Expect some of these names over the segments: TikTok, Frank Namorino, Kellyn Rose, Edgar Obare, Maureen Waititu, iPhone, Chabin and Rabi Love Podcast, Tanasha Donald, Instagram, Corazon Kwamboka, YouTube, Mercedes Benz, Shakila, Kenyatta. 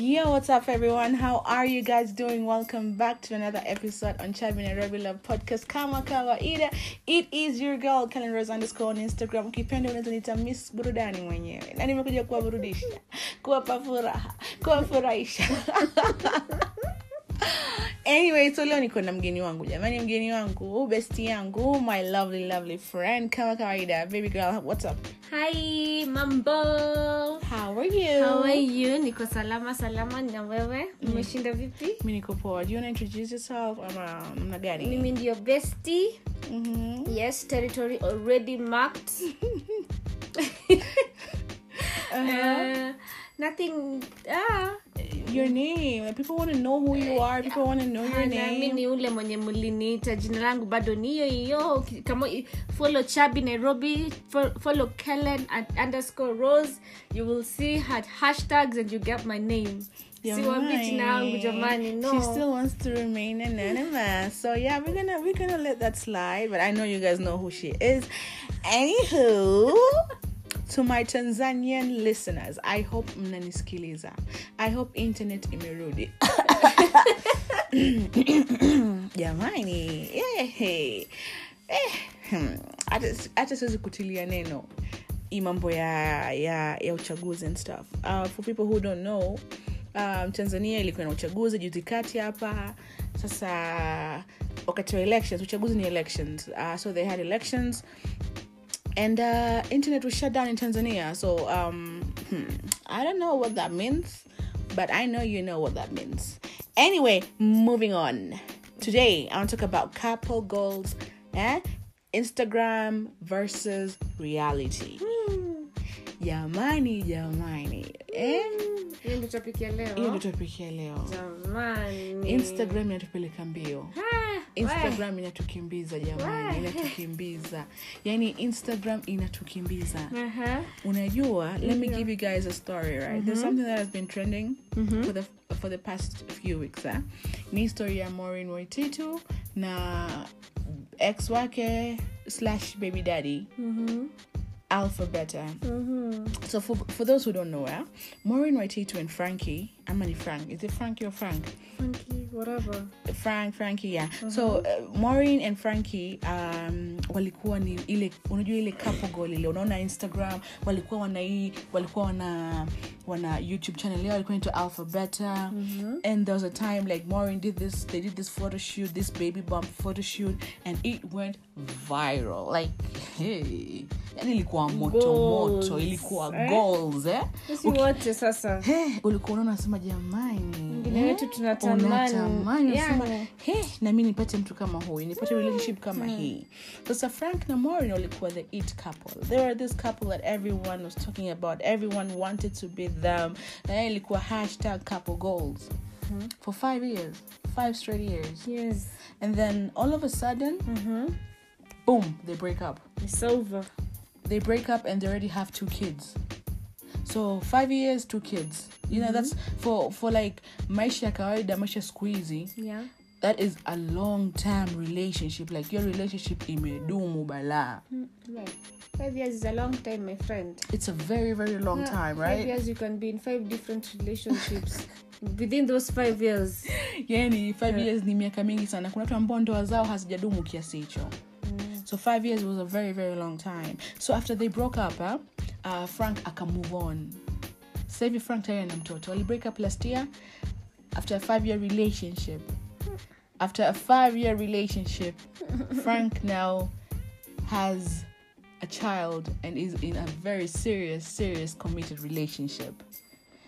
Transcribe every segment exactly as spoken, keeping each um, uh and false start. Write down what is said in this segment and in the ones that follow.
Yo, what's up everyone? How are you guys doing? Welcome back to another episode on Chabin and Rabi Love Podcast. Kama kawa ida, it is your girl Kellyn Rose underscore on Instagram. Ukipenda unazonita miss burudani mwenyewe. Na nimekuja kuwaburudisha, kuwapa furaha, kuwafurahisha. Anyway, so leo niko na mgeni wangu jamani, mgeni wangu, bestie yangu, my lovely lovely friend. Kama kawaida, baby girl, what's up? Hi, mambo. How are you? How are you? Niko salama salama, na wewe? Umeshinda vipi? Mimi niko poa. Do you want to introduce yourself? Ama mna gani? Mimi ndio bestie. Mhm. Yes, territory already marked. uh-huh. uh, nothing ah your name. People want to know who you are. People want to know your name. Na mimi ni ule mwenye mliniita. Jina langu bado ni hiyo hiyo. Kama follow Chabi Nairobi, follow Kellen at underscore Rose. You will see her hashtags and you get my name. See what bitch now, jamani. No. She still wants to remain anonymous. So yeah, we're gonna we're gonna let that slide. But I know you guys know who she is. Anywho. To my Tanzanian listeners, I hope mnanisikiliza. I hope internet imerudi. Jamani, eh, eh, hata siwezi kutilia neno imambo ya ya ya uchaguzi and stuff. Uh, for people who don't know, um, Tanzania ilikuwa na uchaguzi juzi kati hapa. Sasa wakati wa elections, uchaguzi ni elections. Uh, so they had elections. And uh, internet was shut down in Tanzania. So, um, hmm, I don't know what that means. But I know you know what that means. Anyway, moving on. Today, I want to talk about couple goals. Eh? Instagram versus reality. Mm. Jamani, jamani. Eh? Hiyo ndio topic ya leo. Hiyo ndio topic ya leo. Jamani. Instagram inatupeleka mbio. Instagram inatukimbiza jamani, inatukimbiza. Yaani Instagram inatukimbiza. Uh-huh. Unajua, let me give you guys a story, right? Mm-hmm. There's something that has been trending mm-hmm. for the for the past few weeks, eh? Ni story ya Maureen Waititu na ex wake slash baby daddy. Mhm. Alphabeta. Mm-hmm. So for for those who don't know, eh, Maureen Waititu and Frankie, I'm not Frank. Is it Frankie or Frank? Frankie, whatever. Frank, Frankie, yeah. Mm-hmm. So uh, Maureen and Frankie, um, walikuwa ni ile, unajua ile couple goal ile, unaona Instagram, walikuwa wana hii, walikuwa wana wana YouTube channel yao, walikuwa into Alphabeta. Mm-hmm. And there was a time like Maureen did this, they did this photo shoot, this baby bump photo shoot, and it went viral. Like, hey. Yani ilikuwa moto moto, ilikuwa eh? Goals eh. Usiwote sasa. Eh, ulikuwa unasema jamani. Ngine yetu tunatamani. Tunatamani sana. Hey, na mimi nipate mtu kama huyu, nipate mm. relationship kama mm. hii. Sasa Frank Namorino walikuwa the it couple. They were this couple that everyone was talking about. Everyone wanted to be them. Na ilikuwa hashtag couple goals. Mm-hmm. For five years, five straight years. Yes. And then all of a sudden, mm-hmm. boom, they break up. It's over. They break up and they already have two kids. So five years, two kids. You mm-hmm. know, that's for for like maisha ya kawaida, maisha squeezy. Yeah. That is a long-term relationship. Like your relationship imedumu bala. Yeah. Five years is a long time, my friend. It's a very, very long yeah. time, right? Five years you can be in five different relationships. Within those five years. Yani, five yeah. years ni miaka mingi sana. Kuna watu ambao ndoa zao hazijadumu kiasi hicho. So five years was a very, very long time. So after they broke up, eh, uh, Frank aka move on. Save Frank Taya na mtoto. He break up last year after a five-year relationship. After a five-year relationship, Frank now has a child and is in a very serious, serious committed relationship.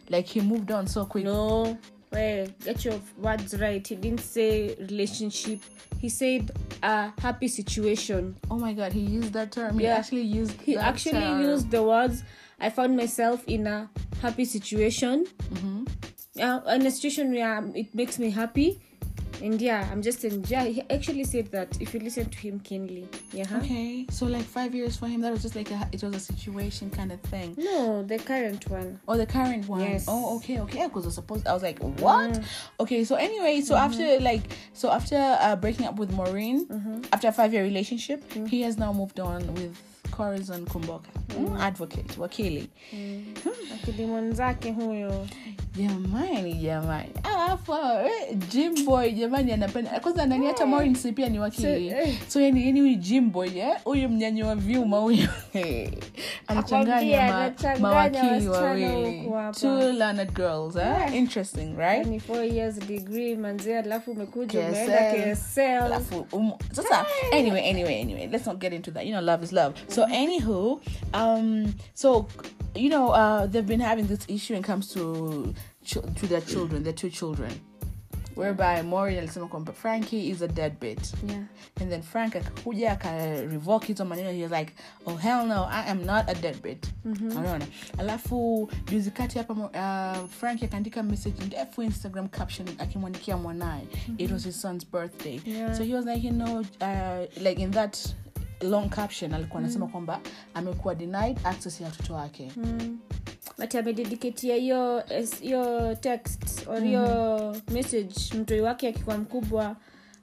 Like he moved on so quick. No, wait, get your words right. He didn't say relationship. He said a happy situation. Oh my God, he used that term. Yeah. He actually used he that actually term. used the words. I found myself in a happy situation. Mhm. Yeah, uh, in a situation where it makes me happy. And yeah, I'm just enjoying. He actually said that if you listen to him keenly. Yeah. Okay. So like five years for him, that was just like a, it was a situation kind of thing. No, the current one. Oh, the current one. Yes. Oh, okay, okay. Because I suppose I was like, what? Mm. Okay. So anyway, so mm-hmm. after like, so after uh, breaking up with Maureen, mm-hmm. after a five-year relationship, mm-hmm. he has now moved on with Corazon Kwamboka, mm. advocate, wakili. Mm. Wakili mwanzake huyo. Jamani, jamani. Alafu gym boy jamani anapenda. Kwanza ananiacha Maureen nisipia ni wakili. So yani yani huyu gym boy eh huyu mnyanywa wa vyuma huyu. Anachanganya mawakili wawili. Two learned girls, eh? Yes. Interesting, right? Ni four years degree manzia alafu umekuja umeenda K S L. Alafu um, sasa anyway, anyway, anyway, let's not get into that. You know, love is love. So anywho, um so you know, uh, they've been having this issue when it comes to ch- to their children, their two children, whereby Maureen alisema kwamba Frankie is a deadbeat. Yeah. And then Frank akakuja aka revoke his maneno. He was like, "Oh hell no, I am not a deadbeat." Mhm. Unaona? Alafu juzi kati hapa uh, Frankie akaandika message ndefu Instagram caption akimwandikia mwanae. Mm-hmm. It was his son's birthday. Yeah. So he was like, you know, uh, like in that long caption alikuwa anasema mm. kwamba amekuwa denied access ya mtoto wake. Mm. But amededicate hiyo hiyo text or hiyo mm-hmm. message mtoto wake akikuwa mkubwa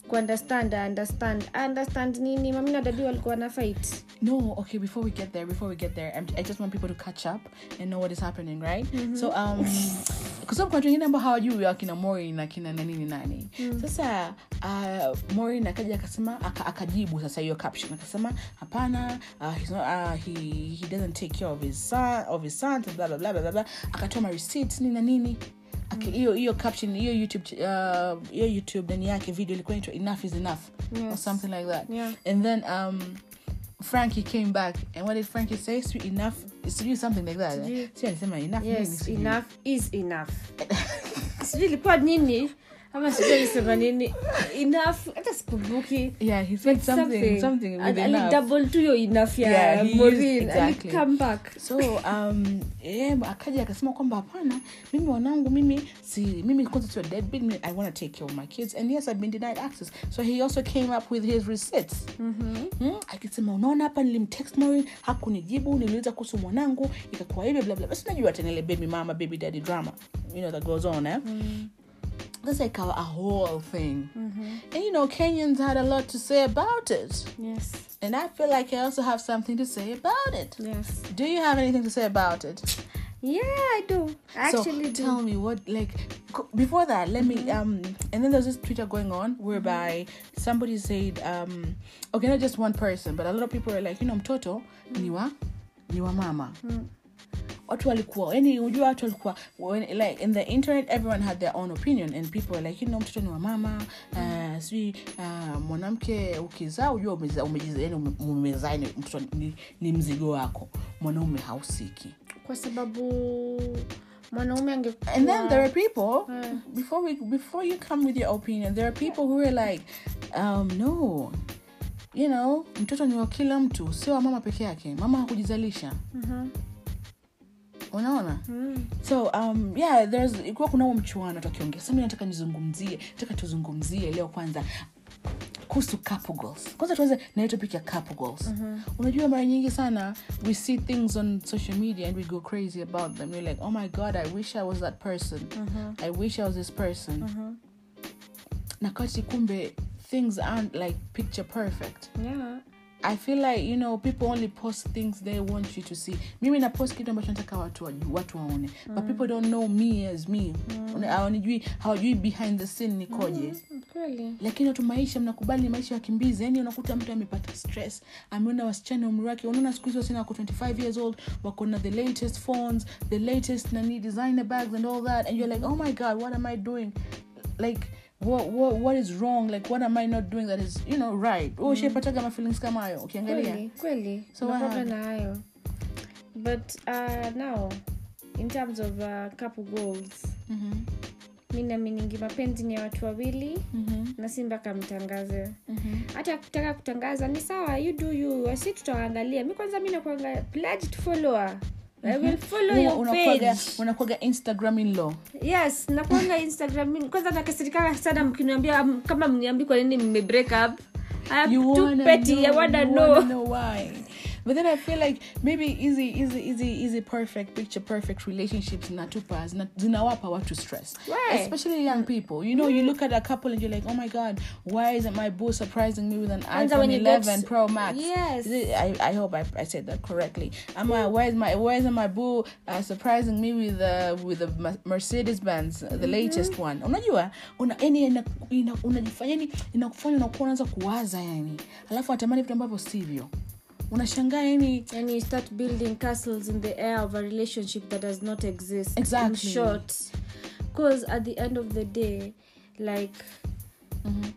ku understand understand understand nini mami na dadi walikuwa na fight. No, okay, before we get there, before we get there, I'm, I just want people to catch up and know what is happening, right? Mm-hmm. So um kwa sababu kwa wengine ambao hawajui akina Maureen na kina nani nani. Mm. Sasa uh, Maureen akaja akasema aka, akajibu sasa hiyo caption akasema hapana uh, he's not uh, he he doesn't take care of his son of his son blah blah blah blah blah akatoa receipts nini na nini. Okay, hiyo hiyo caption hiyo YouTube uh hiyo YouTube ndani yake video ilikuwa inaitwa enough is enough, yes, or something like that. Yeah. And then um Frankie came back and what did Frankie say? Sweet enough is to do something like that. Si alisema enough, yes, enough is enough. Sijui ilikuwa nini ama sijui alisema nini enough hata sikumbuki. Yeah, he said something something with enough. And double to your enough ya Maureen and come back. So um eh akaja akasema kwamba hapana mimi wanangu mimi si mimi because you're dead big I want to take care of my kids and yes I've been denied access. So he also came up with his receipts. Mhm. Hmm? Akisema unaona hapa nilimtext Maureen hakunijibu niliuliza kuhusu mwanangu ikakuwa hivyo bla bla. Basi unajua tena ile baby mama baby daddy drama. You know that goes on, eh? Mm. That's like a, a whole thing. Mm-hmm. And you know, Kenyans had a lot to say about it. Yes. And I feel like I also have something to say about it. Yes. Do you have anything to say about it? Yeah, I do. I actually so, do. Tell me what, like, before that, let mm-hmm. me, um, and then there's this Twitter going on whereby mm-hmm. somebody said, um, okay, not just one person, but a lot of people were like, you know, mtoto, mm-hmm. niwa, niwa mama. Mm-hmm. Watu walikuwa yani unajua watu walikuwa like in the internet everyone had their own opinion and people were like you know mtoto ni wa mama uh, si uh, mwanamke ukizaa unajua umezaa umejizaa yani umezaa mtoto ni, ni mzigo wako mwanaume hausiki kwa sababu mwanaume angekuwa. And then there are people yeah. before we before you come with your opinion there are people who were like um no you know mtoto ni wa kila mtu sio wa mama peke yake mama hakujizalisha mhm unaona mm. So um yeah there's iko kuna huo mchuano tukiongea sasa mimi nataka nizungumzie nataka tuzungumzie leo kwanza kuhusu couple goals kwanza tuanze na topic ya couple goals. Mm-hmm. Unajua mara nyingi sana we see things on social media and we go crazy about them we're like oh my god I wish I was that person. Mm-hmm. I wish I was this person. Mm-hmm. Na kati kumbe things aren't like picture perfect. Yeah, I feel like you know people only post things they want you to see. Mimi na post kitu ambacho nataka watu wajue, watu waone. Mm. But people don't know me as me. Mm. Hawanijui, hawajui behind the scene nikoje. Mm, kweli. Lakini watu maisha mnakubali maisha ya kimbizi. Yaani unakuta mtu amepata stress, ameona wasichana umri wake, unaona siku hizo tena wako twenty-five years old, wako na the latest phones, the latest nani designer bags and all that and you're like, "Oh my god, what am I doing?" Like What what what is wrong? Like what am I not doing that is, you know, right? Oh, she pataka my feelings kama hayo. Ukiangalia. Kweli. So no problem na hayo. But uh now in terms of uh, couple goals. Mhm. Mimi naamini mapenzi ni ya watu wawili. Mhm. Na Simba kamtangaze. Mhm. Hata ukitaka kutangaza ni sawa, you do you. Asi tutaangalia. Mimi kwanza mimi nakuangalia pledged follower. I will follow mm-hmm. your unakuaga, page. Unakuaga Instagram in law. Yes, nakuaga Instagram in. Kwanza nakasirika sana mkiniambia kama mniambi kwa nini mme break up. I am too petty. I wanna know. know why. But then I feel like maybe easy, easy, easy, easy, perfect, picture perfect relationships natupas, zinawapa watu stress. Right. Especially young people. You know, you look at a couple and you're like, oh my God, why isn't my boo surprising me with an and iPhone eleven Pro Max? Yes. I, I hope I, I said that correctly. Am I, why, is my, why isn't my boo uh, surprising me with uh, with the Mercedes Benz, the latest mm-hmm. one? Unajua, unajifanya ni, inakufanya unakuwa unaanza kuwaza yani. Alafu atamani vitu ambavyo sivyo. Unashangaa yani. And you start building castles in the air of a relationship that does not exist. Exactly. In short. Because at the end of the day, like, mm-hmm.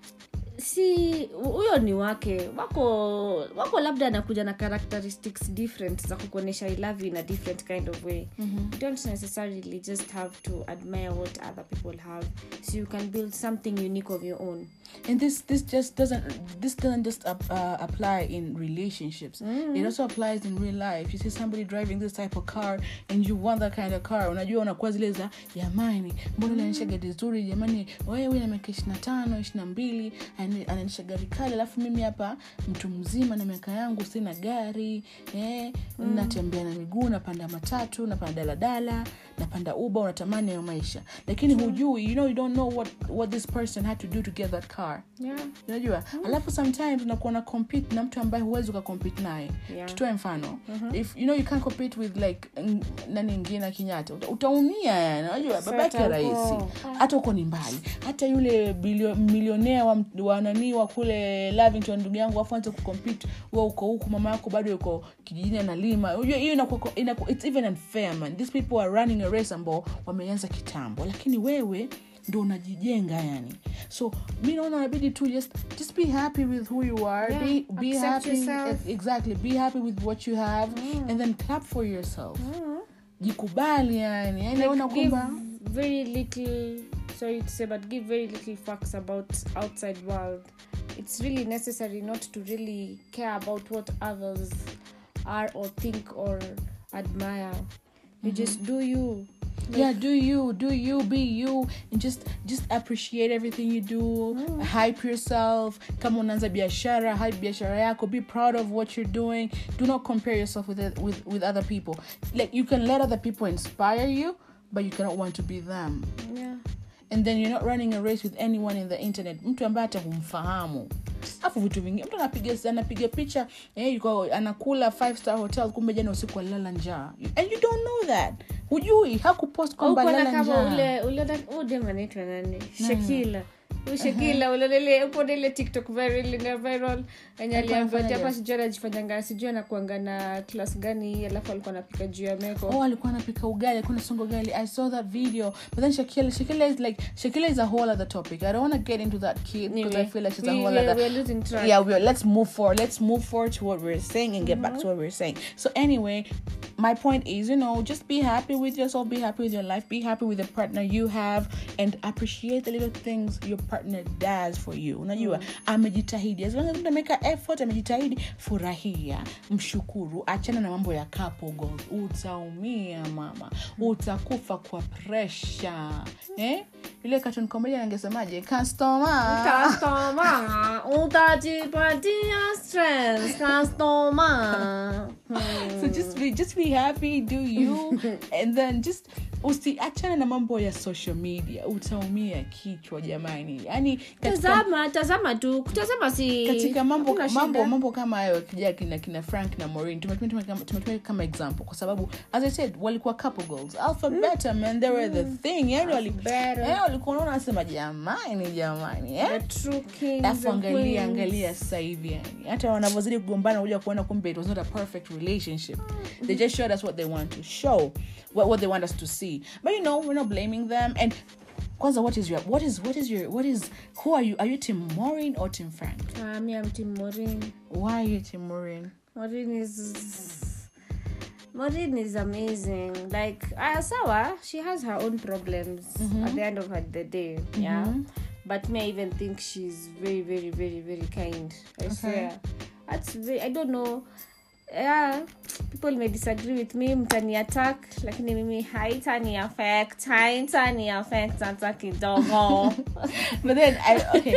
si huyo ni wake wako wako labda anakuja na characteristics different za kukuonesha I love you in a different kind of way. Mm-hmm. You don't necessarily just have to admire what other people have, so you can build something unique of your own. And this this just doesn't this doesn't just uh, uh, apply in relationships. Mm-hmm. It also applies in real life. You see somebody driving this type of car and you want that kind of car. Unajua unakuwa zile za jamani mbona unanisha gari nzuri jamani wewe na miaka twenty-five, twenty-two ananisha gari kali alafu mimi hapa mtu mzima na miaka yangu sina gari eh mm. natembea na miguu napanda matatu napanda daladala napanda Uber unatamani hayo maisha lakini mm. hujui you know you don't know what what this person had to do to get that car yeah unajua mm. alafu sometimes unakuwa na compete na mtu ambaye huwezi ukacompete naye yeah. tutoe mfano mm-hmm. if you know you can't compete with like nani nyingine Kenyatta utaumia yani unajua babake rais hata uko ni mbali hata yule bilionea wa wanani wa kule Lavington ndugu yangu wafuanze kucompete wao uko huko mama yako bado yuko kijijini analima hiyo inakuwa it's even unfair man these people are running a race ambao wameanza kitambo lakini wewe ndio unajijenga yani so mimi naona inabidi tu just just be happy with who you are yeah, be, be happy yourself. Exactly be happy with what you have mm. and then clap for yourself mm. jikubali yani yani unaona kwamba very little sorry to say but give very little facts about outside world it's really necessary not to really care about what others are or think or admire you mm-hmm. just do you like, yeah do you do you be you and just just appreciate everything you do mm. hype yourself kama unaanza biashara hype biashara yako be proud of what you're doing do not compare yourself with it, with with other people like you can let other people inspire you but you cannot want to be them yeah and then you're not running a race with anyone in the internet mtu ambaye hatamfahamu afu vitu vingi mtu anapiga anapiga picha eh yuko anakula five star hotel kumbe jana usiku alala njaa and you don't know that hujui hakupost kwamba alala njaa uko kama ule ule ode manetwa nani Shakila ushakila uh-huh. ulelele upo ile TikTok viral na viral anyaliambia hapa sijui anajifanyanga sijui anakuanga na class gani alafu alikuwa anapika juu ya meko oh alikuwa anapika ugali alikuwa anasonga ugali I saw that video but then Shakila Shakila is like Shakila is a whole other topic I don't want to get into that kid because I feel like she's a whole other we're losing track yeah we are, let's move forward let's move forward to what we're saying and get mm-hmm. back to what we're saying so anyway my point is you know just be happy with yourself be happy with your life be happy with the partner you have and appreciate the little things your partner does for you unajua mm. amejitahidi as long as you make an effort amejitahidi furahia mshukuru achana na mambo ya couple goals utaumia mama utakufa kwa pressure mm. eh ile cartoon comedy angesemaje customer customer utajipatia stress customer hmm. so just be just be happy do you and then just usiachane na mambo ya social media utaumia kichwa jamani yani tazama tazama tu kutazama si katika mambo mambo mambo kama hayo kija kina, kina Frank na Maureen tumetumia tumetumia kama example kwa sababu as I said walikuwa couple goals alpha mm. better man they were mm. the thing yani walikuwa wanaona nasema jamani jamani eh the true king angalia angalia sasa hivi yani hata wanapozidi kugombana huja kuona kumbe it was not a perfect relationship mm. they just showed us what they want to show what what they want us to see but you know we're not blaming them and kwanza what is your what is what is your what is who are you are you Team Maureen or Team Frank uh, me I'm Team Maureen why are you Team Maureen Maureen is Maureen is amazing like I saw her she has her own problems mm-hmm. at the end of the day mm-hmm. yeah but me I even think she's very very very very kind I okay. swear that's very, I don't know yeah people may disagree with me mtani attack lakini mimi haitani affect haitani affect attack dogo but then I okay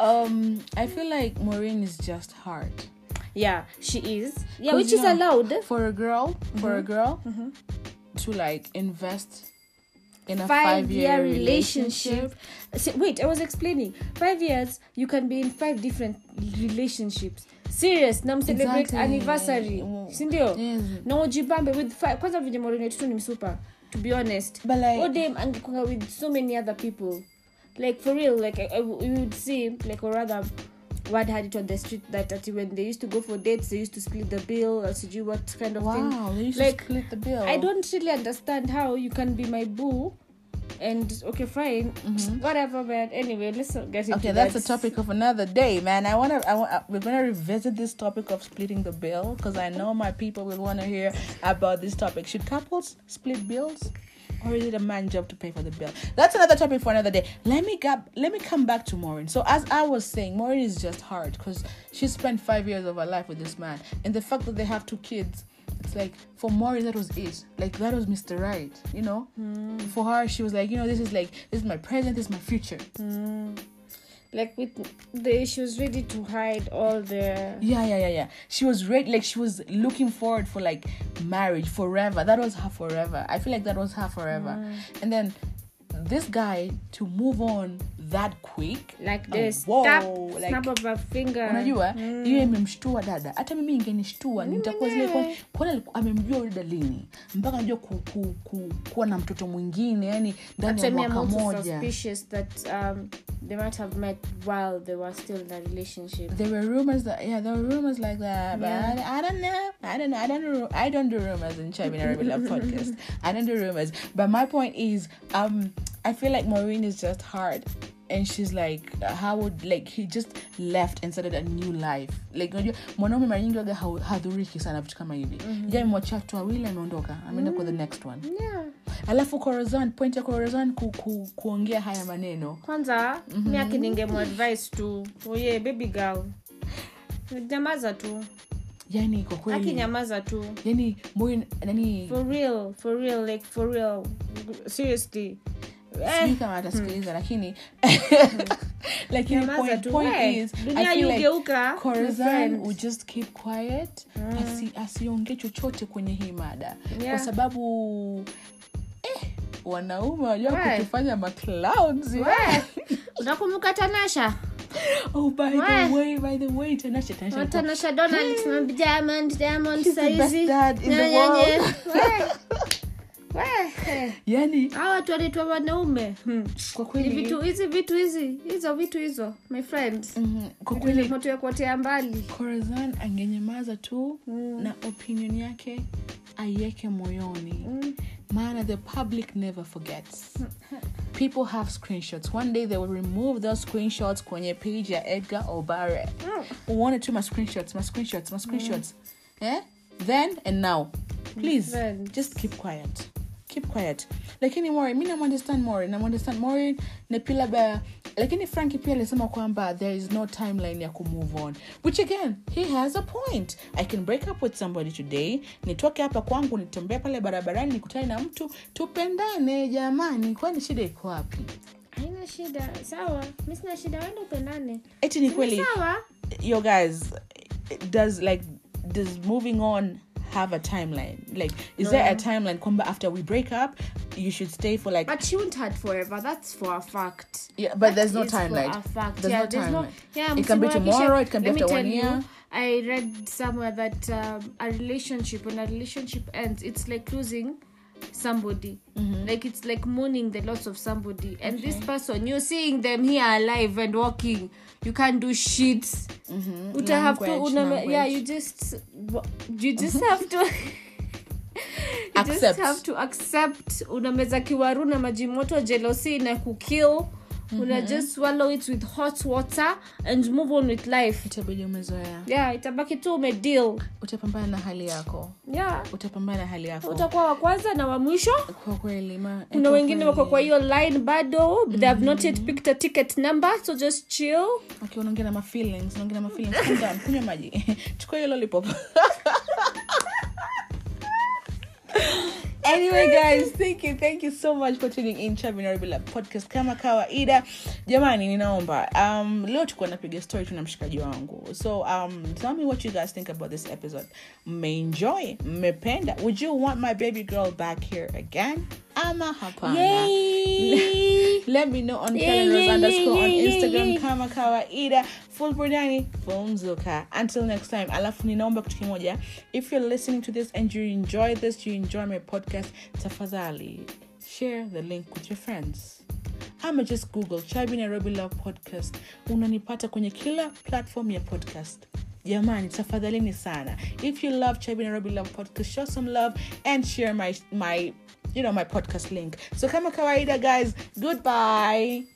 um I feel like Maureen is just hard Yeah, she is. Yeah, which is know, allowed for a girl. For mm-hmm. a girl mm-hmm. to like invest in a five-year, five-year relationship. relationship. Wait, I was explaining. Five years, you can be in five different relationships. Serious, nam celebrate exactly. anniversary. Sindio? Yes. No jibambe with five. Kwanza vile Maureen Waititu ni msupa. To be honest, but like, oh damn, and with so many other people, like for real, like I, I, you would see, like or rather, word had it on the street that at when they used to go for dates, they used to split the bill, or to do what kind of wow, thing. Wow, they used like, to split the bill. I don't really understand how you can be my boo. And okay, fine, mm-hmm. whatever, man. Anyway, let's not get into okay, that's that. A topic of another day, man. I wanna, I wanna, we're gonna revisit this topic of splitting the bill because I know my people will wanna hear about this topic. Should couples split bills, or is it a man's job to pay for the bill? That's another topic for another day. Let me get, let me come back to Maureen. So as I was saying, Maureen is just hard because she spent five years of her life with this man, and the fact that they have two kids. It's like, for Maureen, that was it. Like, that was Mister Right, you know? Mm. For her, she was like, you know, this is like, this is my present, this is my future. Mm. Like, with the, she was ready to hide all the... Yeah, yeah, yeah, yeah. She was ready, like, she was looking forward for, like, marriage forever. That was her forever. I feel like that was her forever. Mm. And then, this guy, to move on that quick... Like this. Whoa, tap, like, snap of a finger. Unajua, yeye mmemshtua dada. Hata mimi ingenishtua. Nitakuwa zile kwa... Kwa amemjua yule dalini. Mpaka njua kuwa na mtoto mwingine. Yani, ndani ya mwaka moja. I'm also suspicious that um, they might have met while they were still in a relationship. There were rumors that... Yeah, there were rumors like that. Yeah. But I, I don't know. I don't know. I don't know. I don't do rumors in Chabin and Rabi Love Podcast. I don't do rumors. But my point is... um. I feel like Maureen is just hard, and she's like, how would like he just left and started a new life? Like, mwanaume mara nyingi hadhuriki sana vitu kama hivi. Yeye mwacha watu wawili ameondoka, ameenda kwa the next one. Yeah. Alafu Corazon, point ya Corazon ku, ku, kuongea haya maneno. Kwanza, mm-hmm. mimi yake ningemu advice tu, oye baby girl, nyamaza tu. Yani kwa kweli. Aki nyamaza tu. Yani Maureen, nani? For real, for real, like for real, seriously. Speak about the skills, lakini, lakini point, point is, I feel like Corazon would just keep quiet, mm. asi asiongee chochote kwenye hii mada, yeah. kwa sababu eh, wanaume wajua kutufanya maclouds, yeah. Unakumbuka Tanasha? Oh, by what? the way, by the way, Tanasha, Tanasha, Tanasha Donald, mm. diamond, diamond, she's the best dad in the world. Wehe. Yani hawa watu wanaitwa wanaume. Hmm. Kwa kweli vitu hizi vitu hizi, hizo vitu hizo, my friend. Mhm. Kwa kweli moto yako tea mbali. Corazon angenyamaza tu mm. na opinion yake aiweke moyoni. Mm. Maana the public never forgets. People have screenshots. One day they will remove those screenshots kwenye page ya Edgar Obare. Mm. Wanted to my screenshots, my screenshots, my screenshots. Mm. Eh? Then and now. Please friend. Just keep quiet. Keep quiet. Lakini Maureen, mimi na understand Maureen. I understand Maureen. Na pila ba lakini Frankie pia alisema kwamba there is no timeline ya ku move on. Which again, he has a point. I can break up with somebody today. Nitoke hapa kwangu nitembee pale barabarani nikutane na mtu tupendane jamani. Kwani shida iko wapi? Haina shida. Sawa. Mimi sina shida wewe upendane. Eti ni kweli. Sawa. Yo guys, does like does moving on have a timeline? Like, is no. there a timeline? Kwamba after we break up, you should stay for like. But she won't hurt forever. That's for a fact. Yeah, but that there's no timeline. For a fact. There's yeah, no there's timeline. No, yeah, it can be tomorrow. It can be after one year. You, I read somewhere that um, a relationship, when a relationship ends, it's like losing somebody. Mm-hmm. Like it's like mourning the loss of somebody. And okay. this person, you're seeing them here alive and walking. You can't do shit. Mm-hmm. Language, have to, una, yeah, you just you just have to you accept. Just have to accept unameza kiwaruna majimoto jealousy na kukill. Mm-hmm. Una just swallow it with hot water and move on with life. Itabidi umezoea. Yeah, itabaki tu umedeal. Utapambana na hali yako. Yeah. Utapambana na hali yako. Utakuwa wa kwanza na wa mwisho. Kwa kweli ma. Kuna wengine wako kwa hiyo line bado. Mm-hmm. They have not yet picked a ticket number, so just chill. Okay, unaongea na my feelings, unaongea na my feelings. Kunywa kunywa maji. Chukua hiyo lollipop. Anyway, guys, thank you, thank you so much for tuning in Chabin and Rabi Love Podcast kama kawaida. Jamani, ninaomba um leo tuko napiga story tuna mshikaji wangu. So um tell me what you guys think about this episode. Mmeenjoy? Mmependa? Would you want my baby girl back here again? Ama hapana. Let me know on Kellyn Rose underscore on Instagram kama kawaida. Full burudani, full mzuka. Until next time, alafu ninaomba kitu kimoja. If you're listening to this and you enjoy this, you enjoy my podcast, tafadhali share the link with your friends. Ama just Google Chabin and Rabi Love Podcast. Unanipata kwenye kila platform ya podcast. Jamani, tafadhalini sana. If you love Chabin and Rabi Love Podcast, show some love and share my my you know my podcast link. So kama kawaida, guys, goodbye.